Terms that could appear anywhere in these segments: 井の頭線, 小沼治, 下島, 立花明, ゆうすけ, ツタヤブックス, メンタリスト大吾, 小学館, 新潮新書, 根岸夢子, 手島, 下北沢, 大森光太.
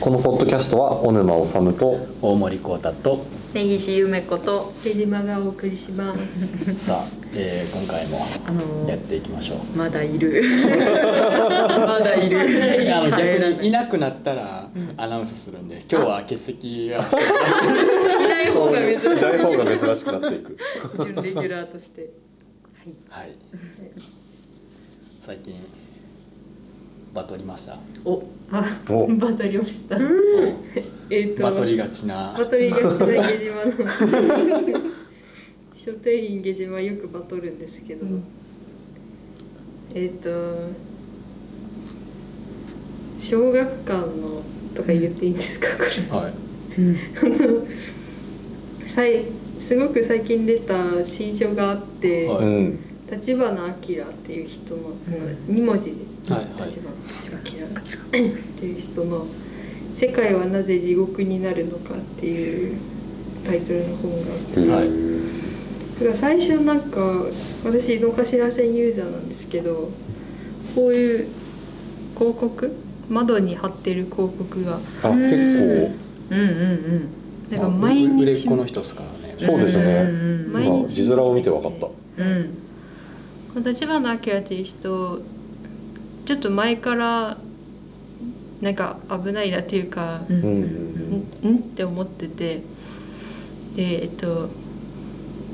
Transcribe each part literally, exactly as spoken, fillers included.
このポッドキャストは小沼治と大森光太と根岸夢子と手島がお送りしますさあ、えー、今回もやっていきましょう、あのー、まだいるまだいるあの逆にいなくなったらアナウンスするんで、今日は欠席がいない方が珍しくなっていく準レギュラーとしてはい、はい、最近バトりました。おあバトりました、うんえー、とバトりがちなバトりがちな下島の書店員下島よくバトるんですけど、うん、えっ、ー、と小学館のとか言っていいんですかこれ、はいうん、さいすごく最近出た新書があって、はいうん立花明っていう人の、うん、に文字で立花明っていう人の「世界はなぜ地獄になるのか」っていうタイトルの本があって、はい、だから最初なんか私井の頭線ユーザーなんですけど、こういう広告窓に貼ってる広告があ結構うんうんうんだから毎日売れっ子の人ですからね。そうですね、うんうん、今字面を見て分かった、うん立花明っていう人、ちょっと前からなんか危ないなっていうか、うん、うん、うんって思ってて、でえっと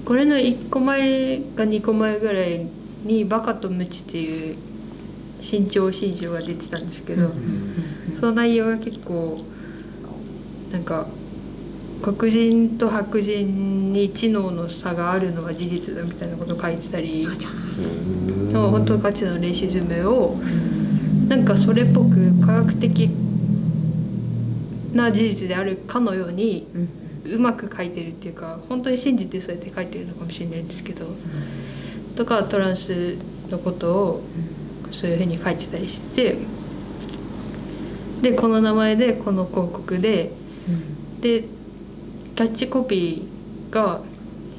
これのいっこまえかにこまえぐらいにバカとムチっていう新潮新書が出てたんですけど、うんうん、その内容が結構なんか黒人と白人に知能の差があるのは事実だみたいなことを書いてたり、の本当ガチのレイシズムをなんかそれっぽく科学的な事実であるかのようにうまく書いてるっていうか、本当に信じてそうやって書いてるのかもしれないんですけど、とかトランスのことをそういうふうに書いてたりして、でこの名前でこの広告ででキャッチコピーが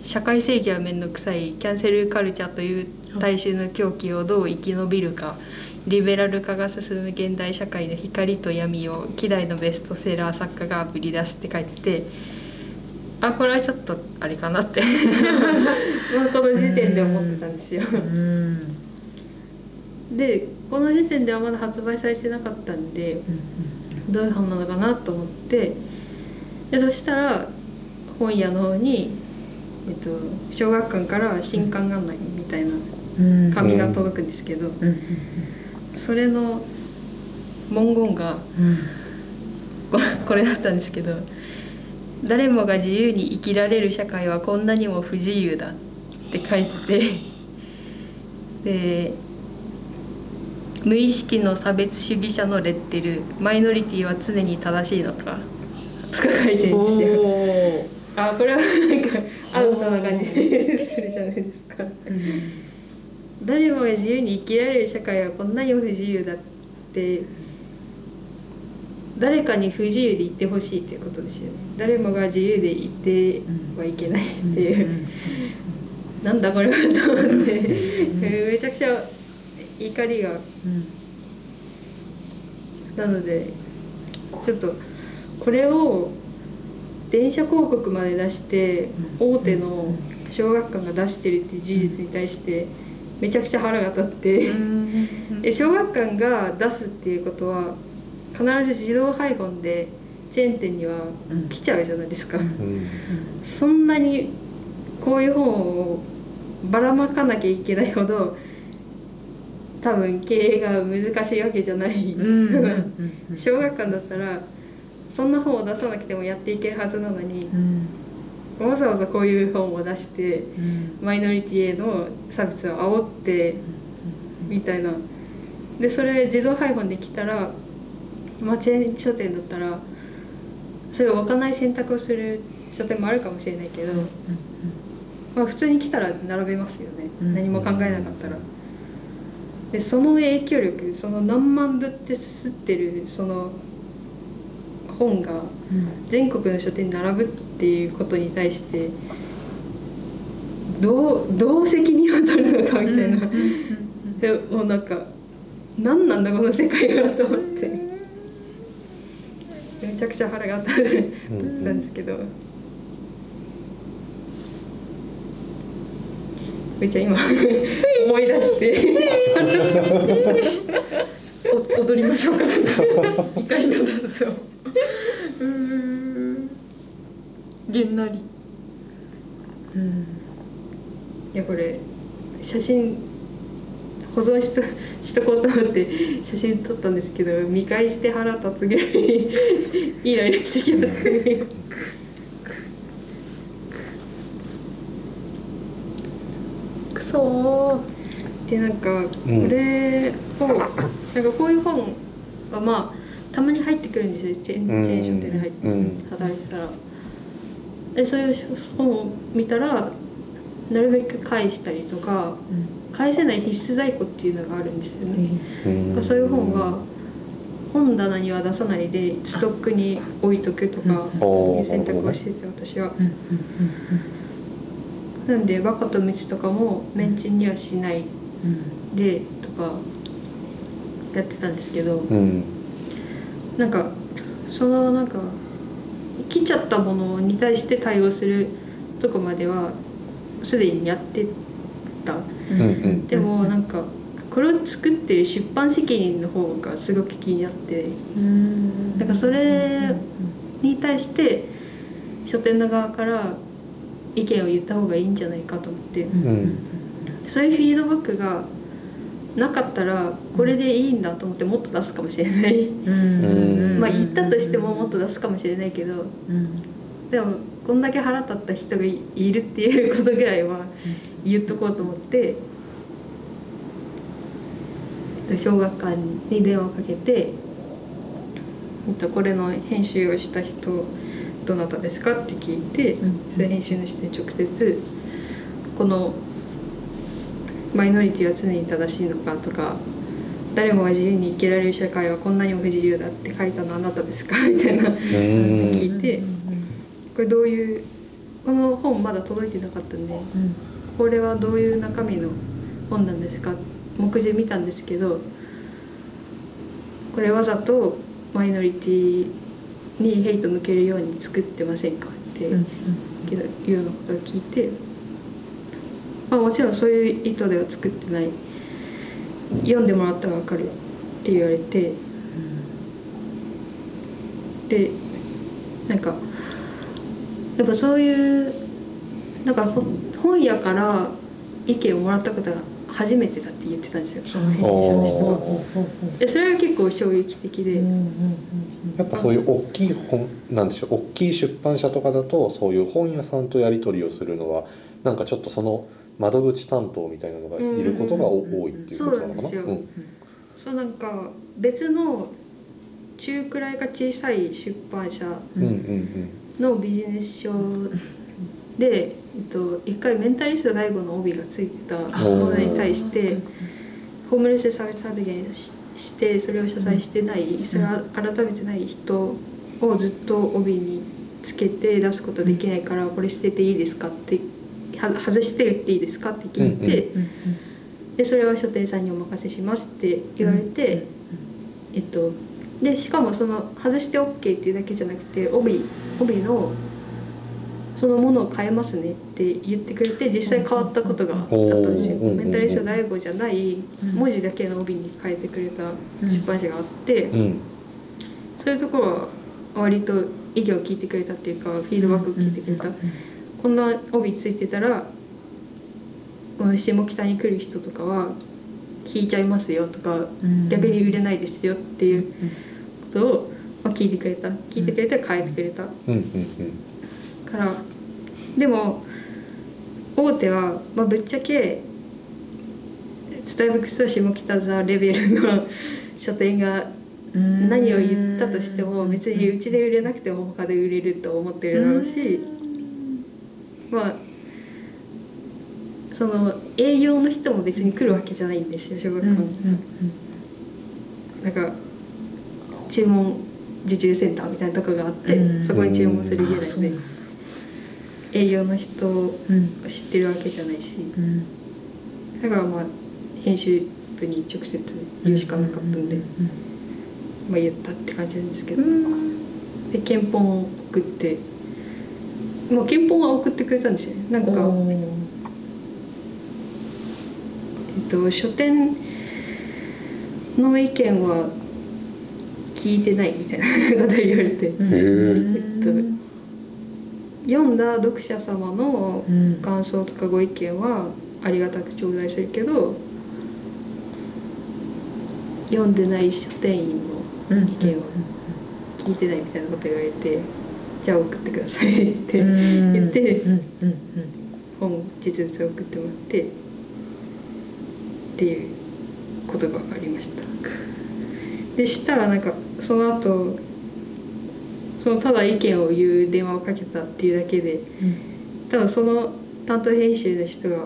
社会正義はめんどくさい、キャンセルカルチャーという大衆の狂気をどう生き延びるか、リベラル化が進む現代社会の光と闇を希代のベストセラー作家がぶり出すって書いてて、あこれはちょっとあれかなってこの時点で思ってたんですよ。うんでこの時点ではまだ発売されてなかったんで、どういう本なのかなと思って、でそしたら本屋の方に、えっと、小学館から新刊案内みたいな紙が届くんですけど、うん、それの文言が、うん、これだったんですけど、誰もが自由に生きられる社会はこんなにも不自由だって書いててで無意識の差別主義者のレッテル、マイノリティは常に正しいのかとか書いてるんですよ。あこれはなんかアウトな感じするじゃないですか、うん、誰もが自由に生きられる社会はこんなに不自由だって、誰かに不自由でいてほしいっていうことですよね。誰もが自由でいてはいけないっていう、うん、なんだこれはと思ってめちゃくちゃ怒りが、うん、なのでちょっとこれを電車広告まで出して大手の小学館が出してるっていう事実に対してめちゃくちゃ腹が立ってで小学館が出すっていうことは必ず自動配本でチェーン店には来ちゃうじゃないですか、うん、そんなにこういう本をばらまかなきゃいけないほど多分経営が難しいわけじゃない小学館だったらそんな本を出さなくてもやっていけるはずなのに、うん、わざわざこういう本を出して、うん、マイノリティへの差別を煽って、うん、みたいなで、それ自動配本できたらチェーン書店だったらそれを置かない選択をする書店もあるかもしれないけど、うんまあ、普通に来たら並べますよね、うん、何も考えなかったら。でその影響力、その何万部って吸ってるその本が全国の書店に並ぶっていうことに対してどう、どう責任を取るのかみたいな、でもうなんか何なんだこの世界はと思ってめちゃくちゃ腹が立ったんですけど、うんうん、めっちゃ今思い出して踊りましょうかなんか怒りのダンスをうーんげんなり、うん、いやこれ写真保存し と, しとこうと思って写真撮ったんですけど、見返して腹立つぐらいイライラしてきますねくそーで、なんかこれを、うん、なんかこういう本がまあたまに入ってくるんですよ、チェーン、チェーン書店で入って、うん、働いてたらで、そういう本を見たらなるべく返したりとか、うん、返せない必須在庫っていうのがあるんですよね、うん、そういう本は本棚には出さないでストックに置いとくとかいう選択をしてて、私は、うん、なんでバカとムチとかもメンチンにはしないでとかやってたんですけど、うん、なんかそのなんか来ちゃったものに対して対応するとこまではすでにやってた、うん、でもなんかこれを作ってる出版責任の方がすごく気になって、うんなんかそれに対して書店の側から意見を言った方がいいんじゃないかと思って、うん、そういうフィードバックがなかったらこれでいいんだと思ってもっと出すかもしれないうんまあ言ったとしてももっと出すかもしれないけど、うんでもこんだけ腹立った人がいるっていうことぐらいは言っとこうと思って、えっと、小学館に電話をかけて、えっと、これの編集をした人どなたですかって聞いて、うん、その編集の人に直接このマイノリティは常に正しいのかとか誰もが自由に生きられる社会はこんなにも不自由だって書いたのあなたですかみたいな聞いて、これどういうこの本まだ届いてなかったんで、うん、これはどういう中身の本なんですか、目次見たんですけどこれわざとマイノリティにヘイト向けるように作ってませんかっていうようなことを聞いて、まあ、もちろんそういう意図では作ってない、読んでもらったら分かるって言われて、でなんかやっぱそういうなんか本屋から意見をもらったことが初めてだって言ってたんですよ、その編集の人が。それが結構衝撃的で、やっぱそういう大きい本なんでしょう、大きい出版社とかだとそういう本屋さんとやり取りをするのはなんかちょっとその窓口担当みたいなのがいることが多いっていうことなのかな。そうなんですよ、うん、そうなんか別の中くらいが小さい出版社、うんうんうん、のビジネス書で、えっと、いっかいメンタリスト大吾の帯がついてたものに対してホームレス差別発言してそれを謝罪してない、それを改めてない人をずっと帯につけて出すことできないからこれ捨てていいですかって外して言っていいですかって聞いて、でそれは書店さんにお任せしますって言われて、えっとでしかもその外して OK っていうだけじゃなくて帯帯のそのものを変えますねって言ってくれて、実際変わったことがあったんですよ。メンタリスト大吾じゃない文字だけの帯に変えてくれた出版社があって、うんうん、そういうところは割と意見を聞いてくれたっていうかフィードバックを聞いてくれた、こんな帯ついてたら下北に来る人とかは聞いちゃいますよとか、逆に売れないですよっていうことを聞いてくれた、聞いてくれたら変えてくれたから。でも大手は、まあ、ぶっちゃけツタヤブックスと下北沢レベルの書店が何を言ったとしても別にうちで売れなくても他で売れると思ってるだろうし、まあその営業の人も別に来るわけじゃないんですよ、小学館に。なんか注文受注センターみたいなとこがあって、そこに注文する家なんで営業の人を知ってるわけじゃないし、だからまあ編集部に直接言うしかなかったんで、まあ言ったって感じなんですけど、で検本を送って、まあ、検本は送ってくれたんですよね。なんか、えっと、書店の意見は聞いてないみたいなこと言われて、えっと、読んだ読者様の感想とかご意見はありがたく頂戴するけど、読んでない書店員の意見は聞いてないみたいなこと言われて、じゃあ送ってくださいって言って、本実物を送ってもらってっていうことがありました。でしたらなんかその後、そのただ意見を言う電話をかけたっていうだけで、多分その担当編集の人が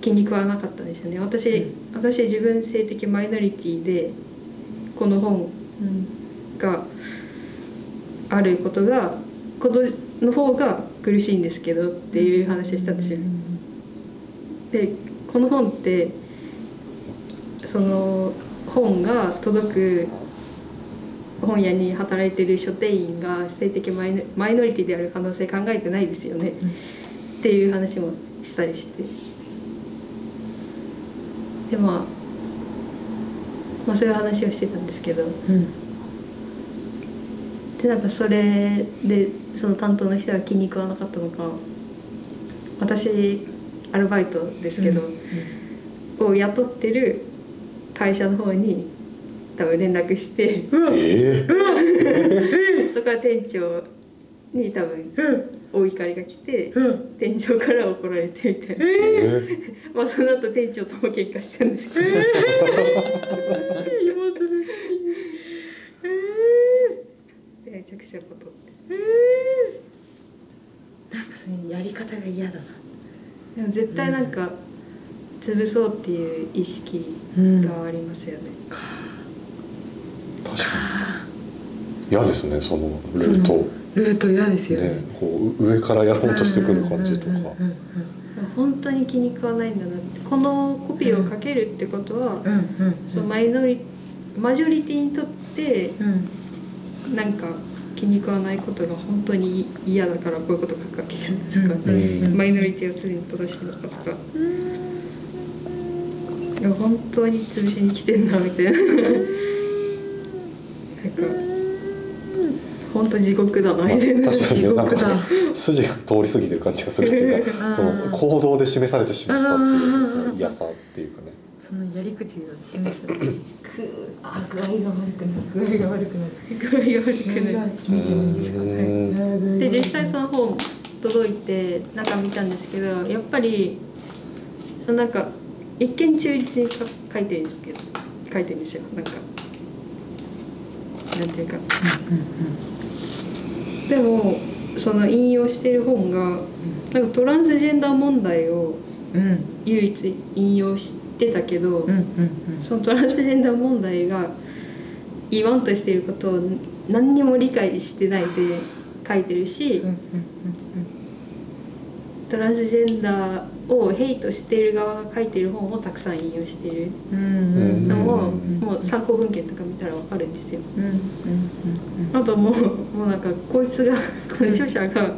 気に食わなかったんですよね。私、うん、私自分性的マイノリティでこの本があることがことの方が苦しいんですけどっていう話をしたんですよ。でこの本ってその本が届く本屋に働いてる書店員が性的マイノ、マイノリティである可能性考えてないですよね、うん、っていう話もしたりして、で、まあ、まあそういう話をしてたんですけど、うん、でなんかそれでその担当の人が気に食わなかったのか、私アルバイトですけど、うんうん、を雇ってる会社の方に多分連絡して、えー、そこから店長に多分お怒りが来て、店長から怒られてみたいな、えー、まあその後店長とも喧嘩したんですけど、えー、今それ好き、えー、でめちゃくちゃことって、えー、なんかそのやり方が嫌だな。でも絶対なんか潰そうっていう意識がありますよね、うん、確かに嫌ですね、そのルートルート嫌ですよ ね, ねこう上からやろうとしてくる感じとか、本当に気に食わないんだなって。このコピーをかけるってことは、うんうんうん、そのマイノリマジョリティにとって、うん、なんか気に食わないことが本当に嫌だからこういうこと書くわけじゃないですか、うんうんうん、マイノリティは常に正しいのかとか、うん、いや本当に潰しに来てんなみたいななんか本当地獄だな、まあ、確かになんか筋が通り過ぎてる感じがするっていうかその行動で示されてしまったっていうその嫌さっていうかね、そのやり口を示す具合が悪くなる具合が悪くなる具合が悪くなる決めてるんですかね。で実際その本届いて中見たんですけど、やっぱりそのなんか一見中立に書いてるんですけど書いてるんですよ、なんかなんていうか、でもその引用している本がなんかトランスジェンダー問題を唯一引用してたけど、そのトランスジェンダー問題が言わんとしていることを何にも理解してないで書いてるし、トランスジェンダーをヘイトしている側が書いている本をたくさん引用しているのも、もう参考文献とか見たら分かるんですよ、うんうんうん、あともう、もうなんかこいつがこの著者が、うん、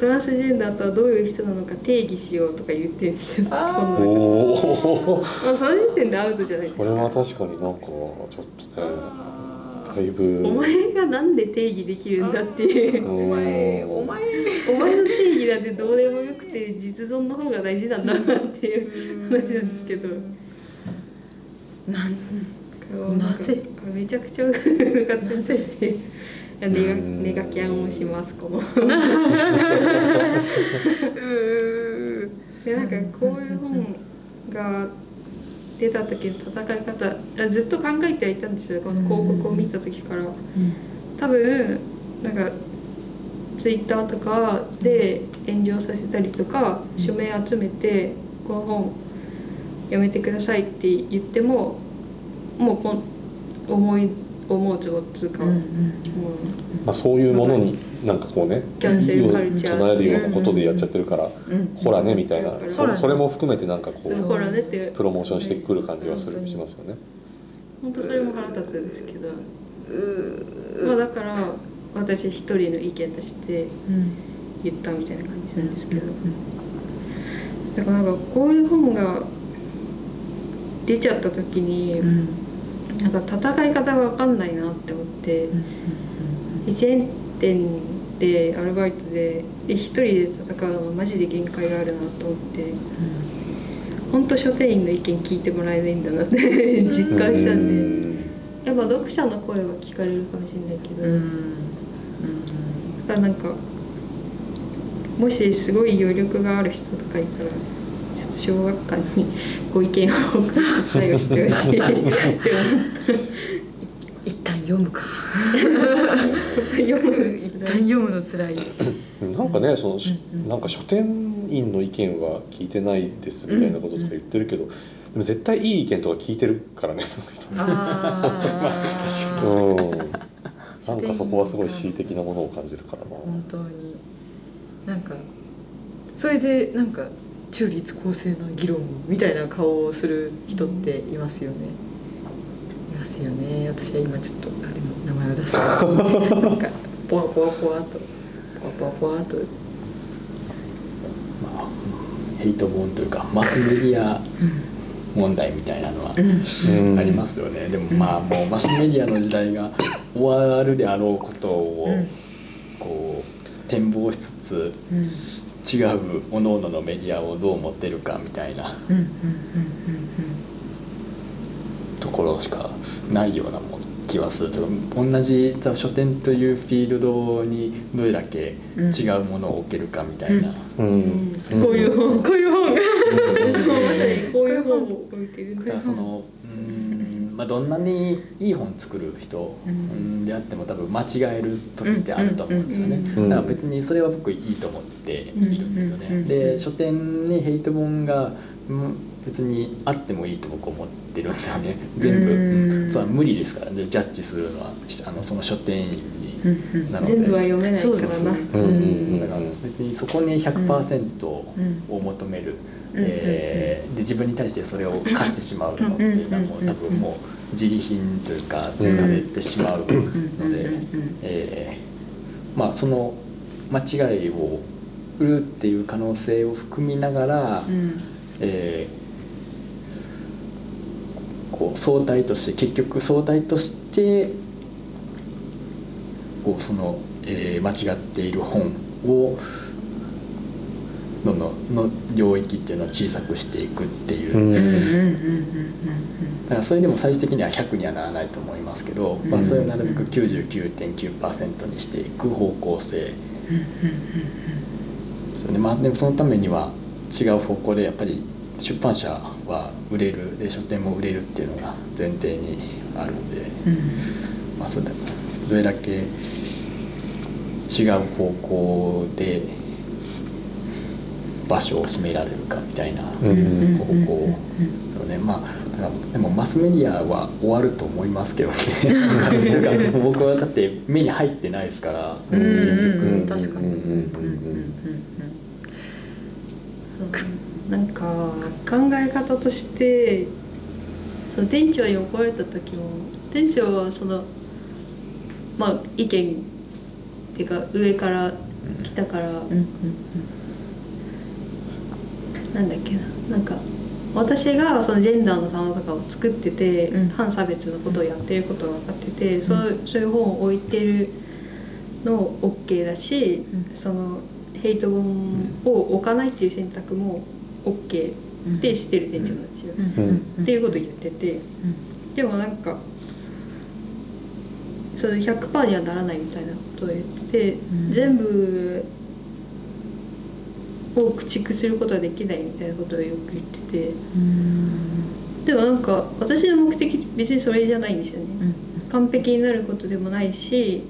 トランスジェンダーとはどういう人なのか定義しようとか言ってるんですよ。あお、まあ、その時点でアウトじゃないですか。それは確かになんかちょっとね、お前がなんで定義できるんだっていうお前お前お前の定義なんてどうでもよくて実存の方が大事なんだっていう話なんですけど、なんかめちゃくちゃムカついてネガキャンをしますこのでなんかこういう本が出た時の戦い方ずっと考えてはいたんですよ、この広告を見た時から、うん、多分なんかツイッターとかで炎上させたりとか、うん、署名集めてこの本やめてくださいって言ってももうこん思い思うつぼっつうか、うんうんまあ、そういうものになんかこうねキャンセルカルチャー唱えるようなことでやっちゃってるから、うん、ほらねみたいな、うん、そ, それも含めてなんかこうプロモーションしてくる感じはするしますよね。本当それも腹立つんですけど、うまあだから私一人の意見として言ったみたいな感じなんですけど、だからなんかこういう本が出ちゃった時に、うん、なんか戦い方が分かんないなって思って、うんうん、いちねんてんでアルバイトで一人で戦うのはマジで限界があるなと思って、うん、本当書店員の意見聞いてもらえないんだなって実感したんで、うん、やっぱ読者の声は聞かれるかもしれないけど、うんうん、だからなんかもしすごい余力がある人とかいたら小学館にご意見を最後してほしいって思った一旦読むか読む一旦読むのつらいなんかね、その、うんうん、なんか書店員の意見は聞いてないですみたいなこととか言ってるけど、うんうん、でも絶対いい意見とか聞いてるからね、その人あ、まあ、確かに、うん、なんかそこはすごい恣意的なものを感じるからな本当に。なんかそれでなんか中立公正な議論みたいな顔をする人っていますよね。いますよね。私は今ちょっとあれ名前を出してなんかポワポワポワとポワポワポワと、まあ、ヘイト本というかマスメディア問題みたいなのはありますよね。でもまあもうマスメディアの時代が終わるであろうことをこう展望しつつ、うん違う各々のメディアをどう持ってるかみたいなところしかないような気はする。同じ書店というフィールドにどれだけ違うものを置けるかみたいな、うんうん、こういう本こういう本がこういう本を置いてるんだ。そのうーん、まあ、どんなにいい本作る人であっても多分間違える時ってあると思うんですよね。だから別にそれは僕いいと思っているんですよね。で書店にヘイト本が、うん、別にあってもいいと僕思ってるんですよね。全部、うん、それは無理ですからね。ジャッジするのはあのその書店員になので全部は読めないからな。だから別にそこに ひゃくパーセント を求める。えー、で自分に対してそれを課してしまうのっていうのはもう多分もう自利品というか疲れてしまうので、えー、まあその間違いを売るっていう可能性を含みながら、えー、こう相対として結局相対としてこうその、えー、間違っている本をの, の領域っていうのを小さくしていくっていうだからそれでも最終的にはひゃくにはならないと思いますけど、まあ、それをなるべく きゅうじゅうきゅうてんきゅうパーセント にしていく方向性ですね。まあ、でもそのためには違う方向でやっぱり出版社は売れるで書店も売れるっていうのが前提にあるんで、まあ、それどれだけ違う方向で場所を占められるかみたいな方向ですね。まあだからでもマスメディアは終わると思いますけどね。だから僕はだって目に入ってないですから。うんうん確かに。うんうんうん。なんか考え方として、その店長に怒られた時も店長はそのまあ意見っていうか上から来たから。うんうんうんなんだっけな、なんか私がそのジェンダーの棚とかを作ってて、うん、反差別のことをやってることが分かってて、うん、そう、そういう本を置いてるの OK だし、うん、そのヘイト本を置かないっていう選択も OK でしてる店長なんですよ、うん、っていうことを言ってて、うん、でもなんかその ひゃくパーセント にはならないみたいなことを言ってて、うん、全部を駆逐することはできないみたいなことをよく言ってて、うーんでもなんか私の目的別にそれじゃないんですよね、うん、完璧になることでもないし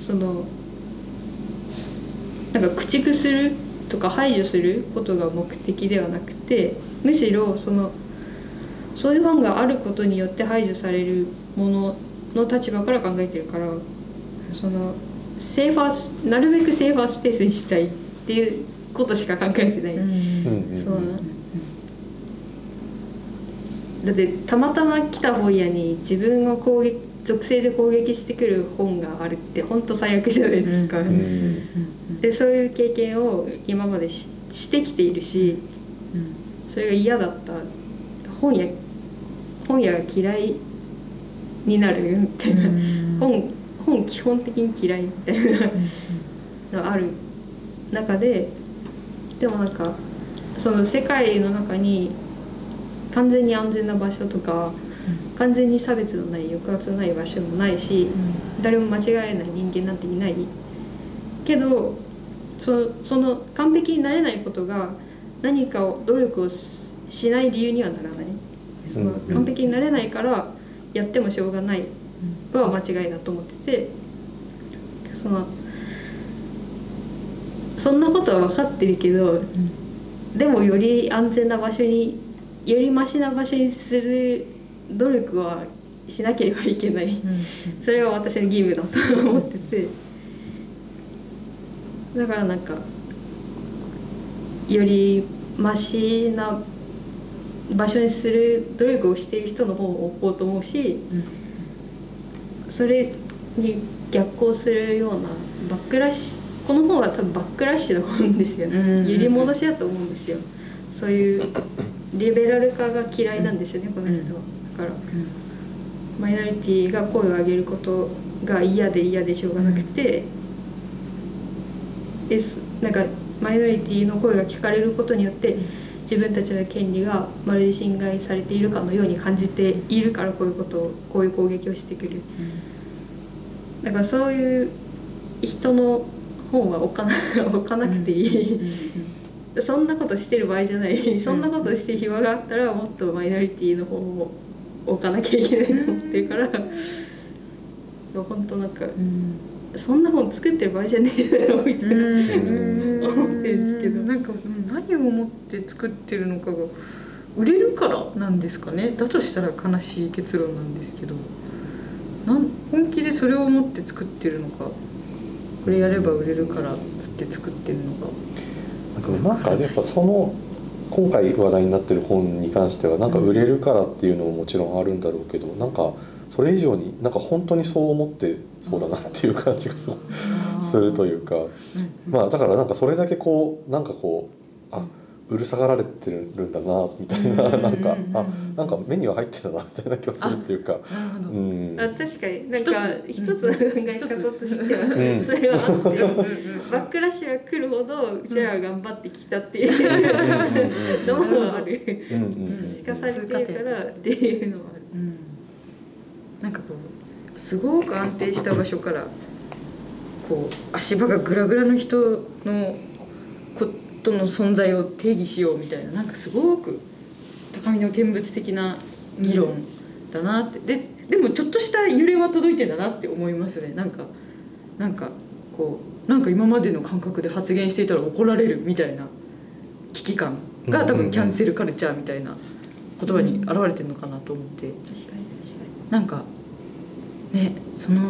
そのなんか駆逐するとか排除することが目的ではなくてむしろそのそういうファンがあることによって排除されるものの立場から考えてるからそのセーファーなるべくセーファースペースにしたいっていうことしか考えてない、うん、そう、うん、だってたまたま来た本屋に自分を攻撃属性で攻撃してくる本があるって本当最悪じゃないですか、うんうん、でそういう経験を今まで し, してきているし、うん、それが嫌だった、本屋本屋が嫌いになるみたいな、うん、本本基本的に嫌いみたいなのがある中で、でもなんかその世界の中に完全に安全な場所とか完全に差別のない抑圧のない場所もないし、うん、誰も間違えない人間なんていないけど、 そ, その完璧になれないことが何かを努力をしない理由にはならない、その完璧になれないからやってもしょうがないは間違いだと思ってて、そのそんなことは分かってるけど、うん、でもより安全な場所によりマシな場所にする努力はしなければいけない、うん、それは私の義務だと思ってて、だからなんかよりマシな場所にする努力をしている人の方を置こうと思うし、うん、それに逆行するようなバックラッシュ、この本は多分バックラッシュの本ですよね、うん、揺り戻しだと思うんですよ、そういうリベラル化が嫌いなんですよね、この人は。だから、うん、マイノリティが声を上げることが嫌で嫌でしょうがなくて、でなんかマイノリティの声が聞かれることによって自分たちの権利がまるで侵害されているかのように感じているから、こういうことをこういう攻撃をしてくる、うん、だからそういう人の本は置かな、置かなくていい、うんうんうん、そんなことしてる場合じゃないそんなことして暇があったらもっとマイノリティの方を置かなきゃいけないと思ってるから、本当なんか、うん、そんな本作ってる場合じゃねえだろみたいな思ってるんですけど、なんか何を思って作ってるのかが、売れるからなんですかね、だとしたら悲しい結論なんですけど、なん本気でそれを思って作ってるのか、これやれば売れるからつって作ってるのか、なんかやっぱその今回話題になってる本に関してはなんか売れるからっていうのももちろんあるんだろうけど、なんかそれ以上になんか本当にそう思ってそうだなっていう感じがそうするというか、まあだからなんかそれだけこうなんかこうあうるさがられてるんだなみたいな、なんかあなんか目には入ってたなみたいな気がするっていうか、うん、あ確かになんか一つの考え方としては、うん、それはあって、うん、バックラッシュが来るほどうちらは頑張ってきたっていうのもある、しかされてるからっていうのもある、うん、なんかこうすごく安定した場所からこう足場がグラグラの人のことの存在を定義しようみたいな、なんかすごく高みの見物的な議論だなって、うん、で, でもちょっとした揺れは届いてんだなって思いますね。なんかなんかこうなんか今までの感覚で発言していたら怒られるみたいな危機感が多分キャンセルカルチャーみたいな言葉に表れてるのかなと思って、うん、確かに確かになんかねその、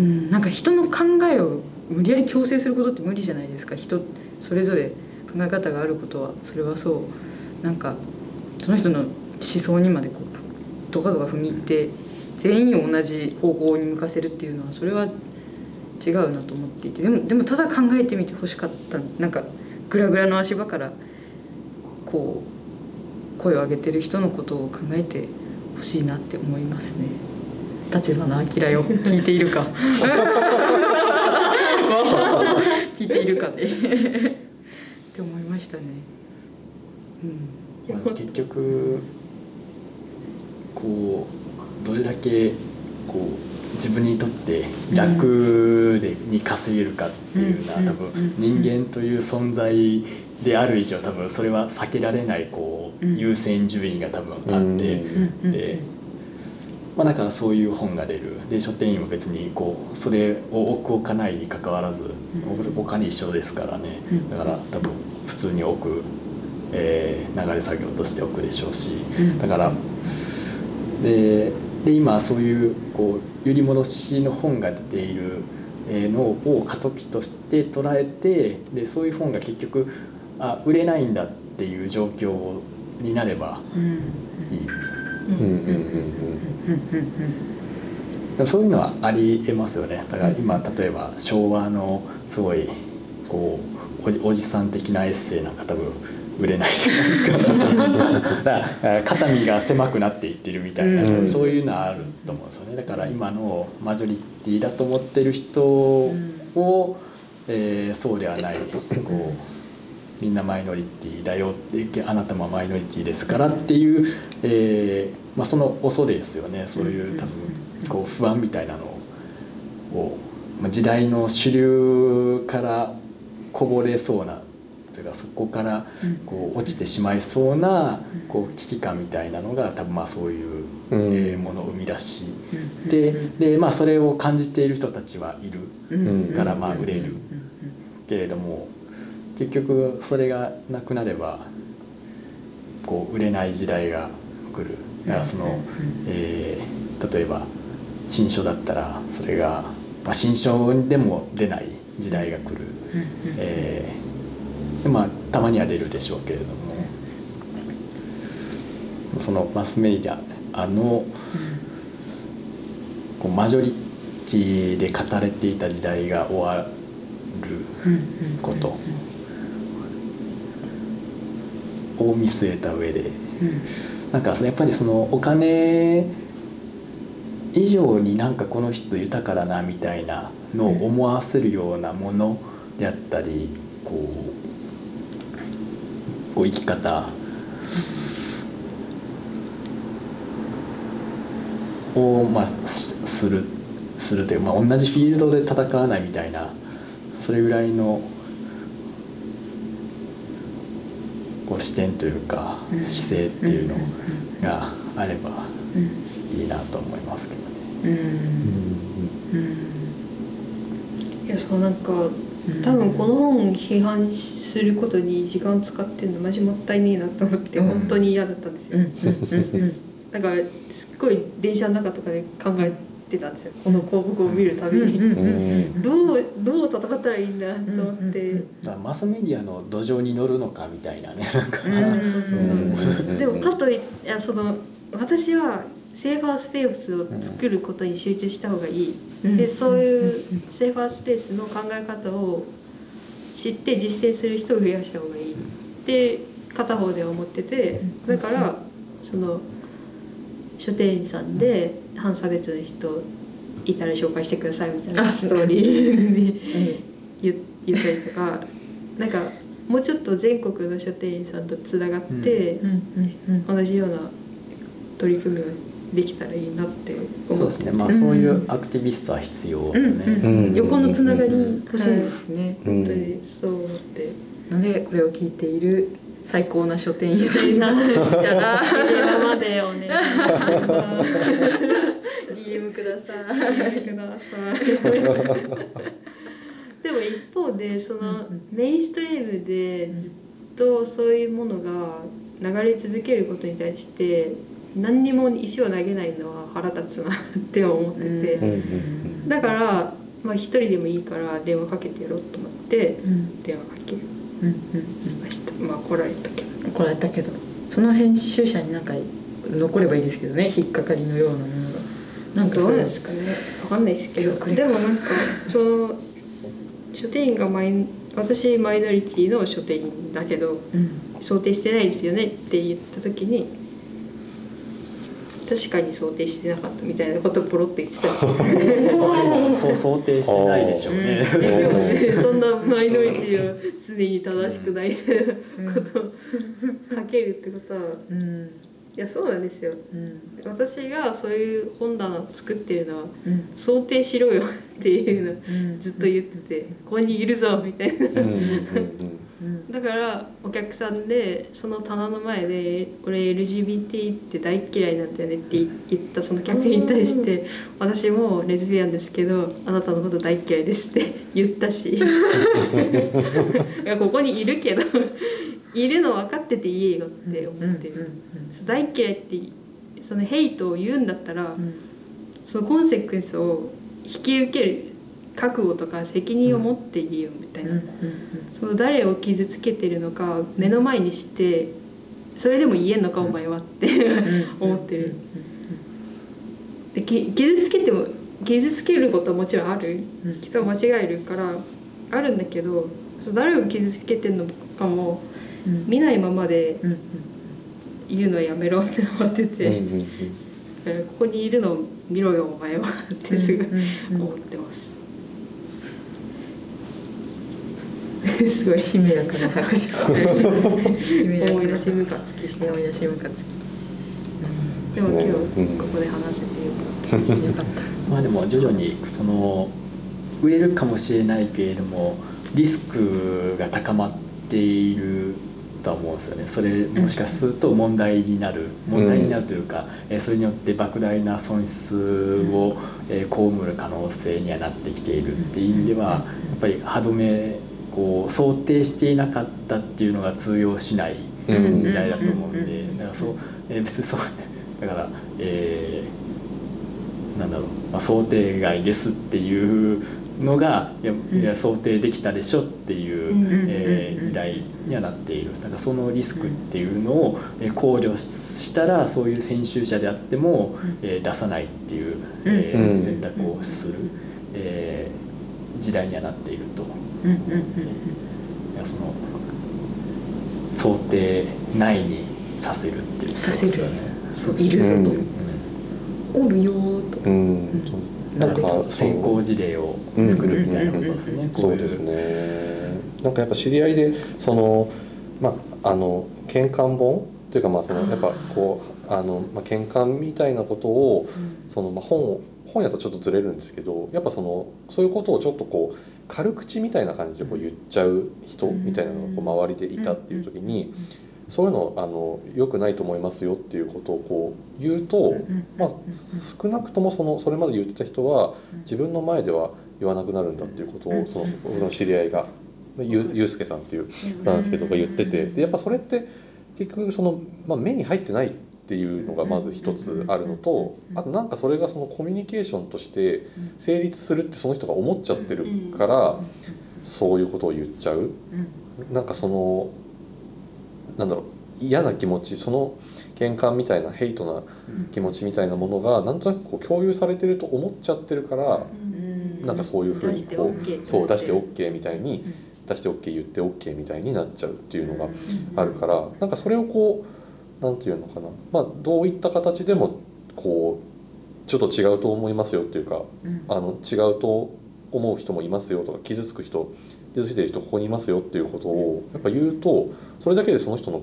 うん、なんか人の考えを無理やり強制することって無理じゃないですか。人それぞれ考え方があることはそれはそう、なんかその人の思想にまでこうどかどか踏み入って全員を同じ方向に向かせるっていうのはそれは違うなと思っていて、でもでもただ考えてみてほしかった。なんかグラグラの足場からこう声を上げてる人のことを考えてほしいなって思いますね。立花明よ聞いているか聞いているかでって思いましたね、うん、まあ、結局こうどれだけこう自分にとって楽で、うん、に稼げるかっていうのは、うん、多分人間という存在である以上多分それは避けられないこう、うん、優先順位が多分あって、うん、で、まあ、だからそういう本が出る。で書店員も別にこうそれを置く置かないに関わらず、うん、他に一緒ですからね、うん、だから多分普通に置く、えー、流れ作業として置くでしょうし、うん、だからで、で今そういうこう揺り戻しの本が出ているのを過渡期として捉えて、でそういう本が結局あ売れないんだっていう状況になればいい、うんうんうんうんうんうんうんうんでもそういうのはありえますよね。だから今例えば昭和のすごいこう お, じおじさん的なエッセイなんか多分売れないじゃないですかだから肩身が狭くなっていってるみたいな、うん、そういうのはあると思うんですよね。だから今のマジョリティだと思ってる人を、うんえー、そうではないこうみんなマイノリティだよってあなたもマイノリティですからっていう、えーまあ、その恐れですよね。そういう多分こう不安みたいなのを、まあ、時代の主流からこぼれそうなというかそこからこう落ちてしまいそうなこう危機感みたいなのが多分まあそういうえものを生み出しで、でまあそれを感じている人たちはいるからまあ売れるけれども結局それがなくなればこう売れない時代が来る。だからそのえ例えば新書だったらそれがまあ新書でも出ない時代が来る。えーまあ、たまには出るでしょうけれどもそのマスメディアのこうマジョリティで語られていた時代が終わることを見据えた上でなんかやっぱりそのお金以上になんかこの人豊かだなみたいなのを思わせるようなものであったりこうこう生き方を、まあ、する、するという、まあ、同じフィールドで戦わないみたいなそれぐらいのこう視点というか姿勢っていうのがあればいいなと思いますけどね。うんうん、いやそうなんか多分この本批判することに時間を使ってるのマジもったいねえなと思って本当に嫌だったんですよ、うん、だからすっごい電車の中とかで考えてたんですよこの広告を見るたびに、うん、どうどう戦ったらいいんだと思って、うん、だマスメディアの土壌に乗るのかみたいなねなんかでもかといってその私はセーファースペースを作ることに集中した方がいい、うん、でそういうセーファースペースの考え方を知って実践する人を増やした方がいいって片方では思っててだからその書店員さんで反差別の人いたら紹介してくださいみたいなストーリーで言ったりとかなんかもうちょっと全国の書店員さんとつながって同じような取り組みをできたらいいなって思ってそうですね、まあ、そういうアクティビストは必要ですね、うんうんうん、横のつながり欲しいですね、はい、本当にそう思ってのでこれを聞いている最高な書店員さんがいたら電話までお願いします ディーエム くださいくださいでも一方でそのメインストリームでずっとそういうものが流れ続けることに対して何にも石を投げないのは腹立つなって思ってて、うん、だからまあ一人でもいいから電話かけてやろうと思って電話かけました、うんうん、まあ来られたけど来られたけどその編集者になんか残ればいいですけどね引っかかりのようなものがなんかそうですかね分かんないですけどでもなんかその書店員がマイ私マイノリティの書店員だけど、うん、想定してないですよねって言った時に確かに想定してなかったみたいなことをポロって言ってたんですよそう想定してないでしょうね、うん、そんなマイノリティを常に正しくないみたいなことを書けるってことは、うん、いやそうなんですよ、うん、私がそういう本棚を作ってるのは、うん、想定しろよっていうのをずっと言ってて、うん、ここにいるぞみたいな、うんうん、だからお客さんでその棚の前で俺 エルジービーティー って大嫌いなんだよねって言ったその客に対して私もレズビアンですけどあなたのこと大嫌いですって言ったしいやここにいるけどいるの分かってて言えよって思ってる大嫌いってそのヘイトを言うんだったらそのコンセクエンスを引き受ける覚悟とか責任を持って言えよみたいな、うんうんうん、その誰を傷つけてるのか目の前にしてそれでも言えんのかお前はって思ってるで傷つけても芸術系ることはもちろんある、うん、人を間違えるからあるんだけど、誰を傷つけてんのかも見ないままで言うのやめろって思ってて、うんうんうん、だからここにいるの見ろよお前はってすぐ思ってます、うんうん、すごいしめやかな拍手思い出しムカつきして思い出しムカつきでも今日ここで話せてよかったよかったまあでも徐々にその売れるかもしれないけれどもリスクが高まっているとは思うんですよね。それもしかすると問題になる問題になるというか、うん、それによって莫大な損失を被る可能性にはなってきているっていう意味では、やっぱり歯止めこう想定していなかったっていうのが通用しない時代だと思うんで、だからそう別にそうだから、えー、なんだろう、まあ、想定外ですっていうのがいやいや想定できたでしょっていう時代にはなっている。だからそのリスクっていうのを考慮したら、そういう先修者であっても出さないっていう選択をする時代にはなっていると。いやその想定内にさせるっていうことですよね。そういるぞと、うん、おるよーと、うんなんか成功事例を作るみたいなことですね。そうですね。なんかやっぱ知り合いでそのまああの見看本というかまあそのやっぱこうあのまあ見看みたいなことをそのまあ本本屋とちょっとずれるんですけど、やっぱそのそういうことをちょっとこう軽口みたいな感じでこう言っちゃう人みたいなのがこう周りでいたっていう時に。そういうのあの良くないと思いますよっていうことをこう言うと、まあ、少なくとも そ, のそれまで言ってた人は自分の前では言わなくなるんだっていうことをその僕の知り合いがゆ, ゆうすけさんっていうなんですけどが言ってて、でやっぱそれって結局その、まあ、目に入ってないっていうのがまず一つあるのと、あとなんかそれがそのコミュニケーションとして成立するってその人が思っちゃってるからそういうことを言っちゃう。なんかそのなんだろう嫌な気持ち、その喧嘩みたいなヘイトな気持ちみたいなものがなんとなくこう共有されてると思っちゃってるから、うん、なんかそういうふうにこうそう出して OK みたいに、うん、出して OK 言って OK みたいになっちゃうっていうのがあるから、うん、なんかそれをこうなんていうのかな、まあ、どういった形でもこうちょっと違うと思いますよっていうか、うん、あの違うと思う人もいますよとか傷つく人傷ついてる人ここにいますよっていうことをやっぱ言うと、それだけでその人の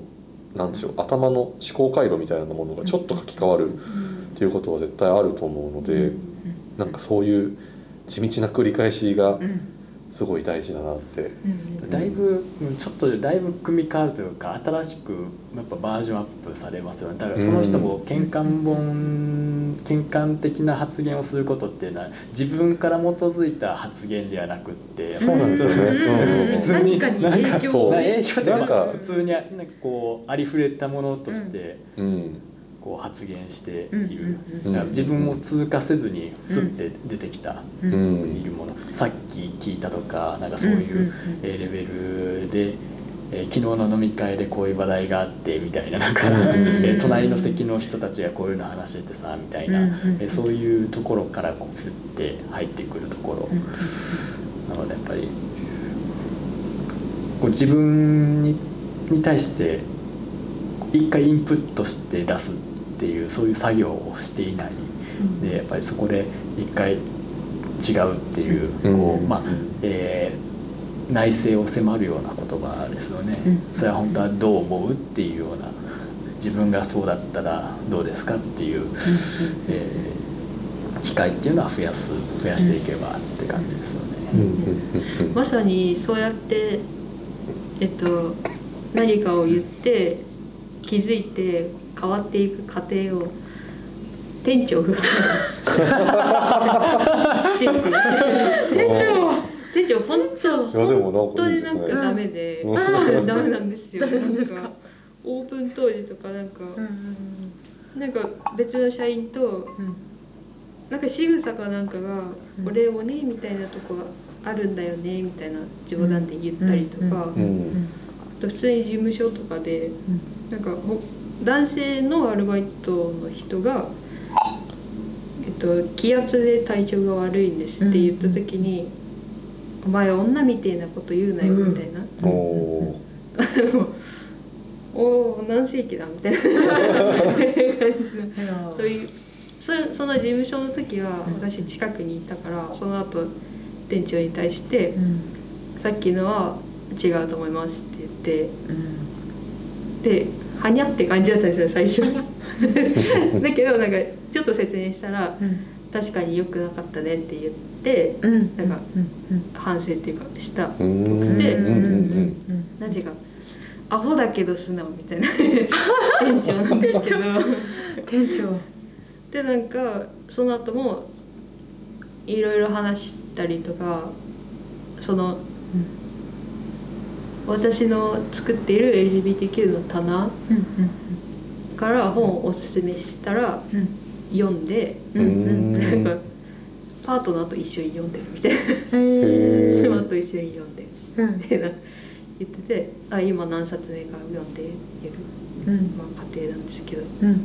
なんでしょう頭の思考回路みたいなものがちょっと書き換わるっていうことは絶対あると思うので、なんかそういう地道な繰り返しがすごい大事だなって、うん、だいぶちょっとだいぶ組み替わるというか新しくやっぱバージョンアップされますよね。だからその人も見看本見看的な発言をすることっていうのは自分から基づいた発言ではなくって、そうなんですよね普通に何か影響っていうか普通になんかこうありふれたものとして、うんうん発言している、うんうんうん、自分を通過せずにスッて出てきた、うん、いるもの、さっき聞いたとかなんかそういうレベルで、えー、昨日の飲み会でこういう話題があってみたいな、なんか、うんうんえー、隣の席の人たちがこういうの話してさみたいな、うんうんえー、そういうところからこう振って入ってくるところ、うん、なのでやっぱりこう自分 に, に対して一回インプットして出すっていうそういう作業をしていないで、やっぱりそこで一回違うっていう、こうまあえ内省を迫るような言葉ですよね。それは本当はどう思うっていうような、自分がそうだったらどうですかっていうえ機会っていうのは増やす増やしていけばって感じですよね。まさにそうやってえっと何かを言って気づいて変わっていく過程を店長がしてて店長店長本当になんかダメでダメなんですよ。なんかオープン当時とかなんかなんか別の社員となんか仕草かなんかが俺もねみたいなとこあるんだよねみたいな冗談で言ったりとか、普通に事務所とかでなんか男性のアルバイトの人が、えっと気圧で体調が悪いんですって言った時に、うん、お前女みてえなこと言うなよみたいな、うん、おお何世紀だみたいな感じのそういう そ, その事務所の時は私近くにいたからその後店長に対して、うん、さっきのは違うと思いますって言って、うん、ではにゃって感じだったんですよ最初だけどなんかちょっと説明したら、うん、確かに良くなかったねって言って、うん、なんか、うん、反省っていうかしたで、うん、なぜかアホだけど素直みたいな店長なんですけど店長でなんかその後もいろいろ話したりとかその、うん、私の作っている エルジービーティーキュー の棚から本をおすすめしたら、うん、読んで、うん、なんかパートナーと一緒に読んでるみたいな妻と一緒に読んでみたいな、うん言っててあ今何冊目か読んでいる、うんまあ、家庭なんですけど、うんうん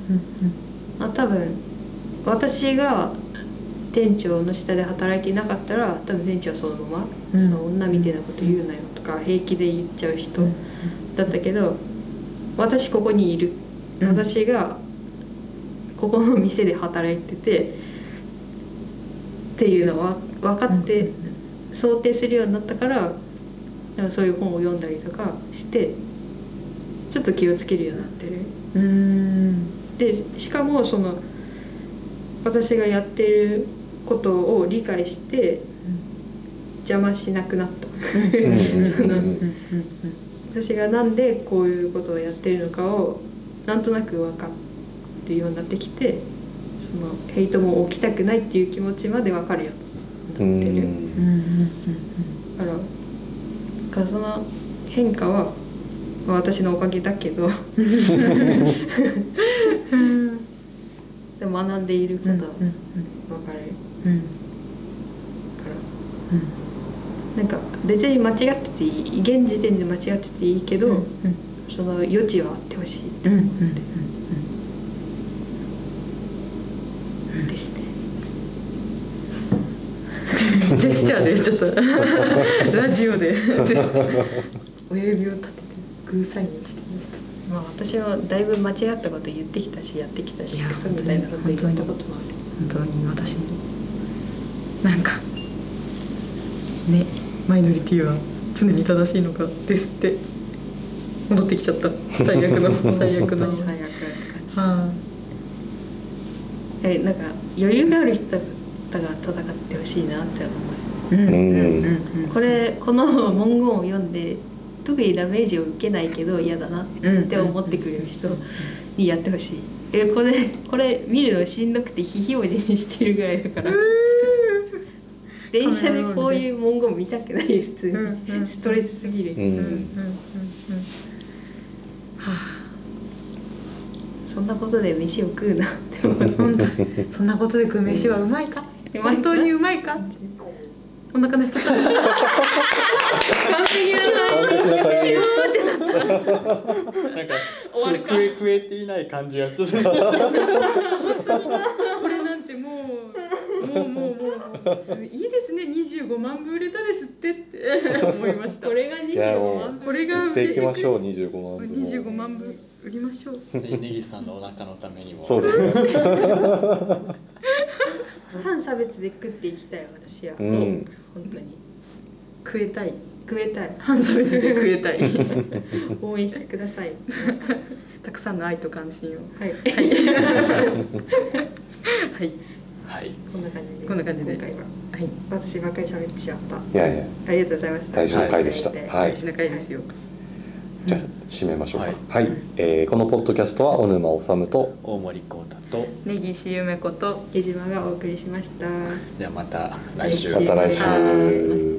うん、あ多分私が店長の下で働いていなかったら多分店長はそのまま、うん、その女みたいなこと言うなよとか平気で言っちゃう人だったけど私ここにいる私がここの店で働いててっていうのは分かって想定するようになったからだからそういう本を読んだりとかしてちょっと気をつけるようになってるうーんでしかもその私がやってることを理解して邪魔しなくなったその私がなんでこういうことをやってるのかをなんとなく分かるようになってきてそのヘイトも起きたくないっていう気持ちまで分かるようになってるうんだからその変化は、まあ、私のおかげだけどでも学んでいることは分かる、うんうんうん、から、うん、なんか別に間違ってていい現時点で間違ってていいけど、うんうん、その余地はあってほしいって思って、うんうんうん、ですねジェスチャーでちょっとラジオで親指を立ててグーサインをしてました。まあ私はだいぶ間違ったこと言ってきたしやってきたしクソみたいなこと言ったこともある。本当に私もなんかねマイノリティは常に正しいのかですって戻ってきちゃった最悪の最悪の最悪って感じ。えなんか余裕がある人だと。が戦ってほしいなって思う、うんうんうん、これこの文言を読んで特にダメージを受けないけど嫌だなって思ってくれる人にやってほしい、うんうん、これこれ見るのしんどくてひひおじにしてるぐらいだから電車でこういう文言見たくないです普通に、うんうん、ストレスすぎる、うんうんうんはあそんなことで飯を食うなって思ってそんなことで食う飯はうまいか本当にうまいかってお腹鳴っちゃった完璧なタイミングなんか終わるか食え食えていない感じがちょっとこれなんてもうもうもうもういいですねにじゅうごまん部売れたですってって思いましたこれがにじゅうごまん部これが売っていきましょうにじゅうごまん部にじゅうごまん部売りましょう根岸さんのお腹のためにもそうですね反差別で食っていきたい私は、うん、本当に食えたい食えたい反差別で食えたい応援してくださいたくさんの愛と関心をはいはいはい、はい、こんな感じでこんな感じで今回は、はい、私ばっかり喋ってしまったいやいやありがとうございました大事な回でした、はい、大事な回ですよ、はいじゃあ締めましょうか、はいはいえー、このポッドキャストは小沼治と大森光太と根岸夢子と江島がお送りしましたではまた来週また来週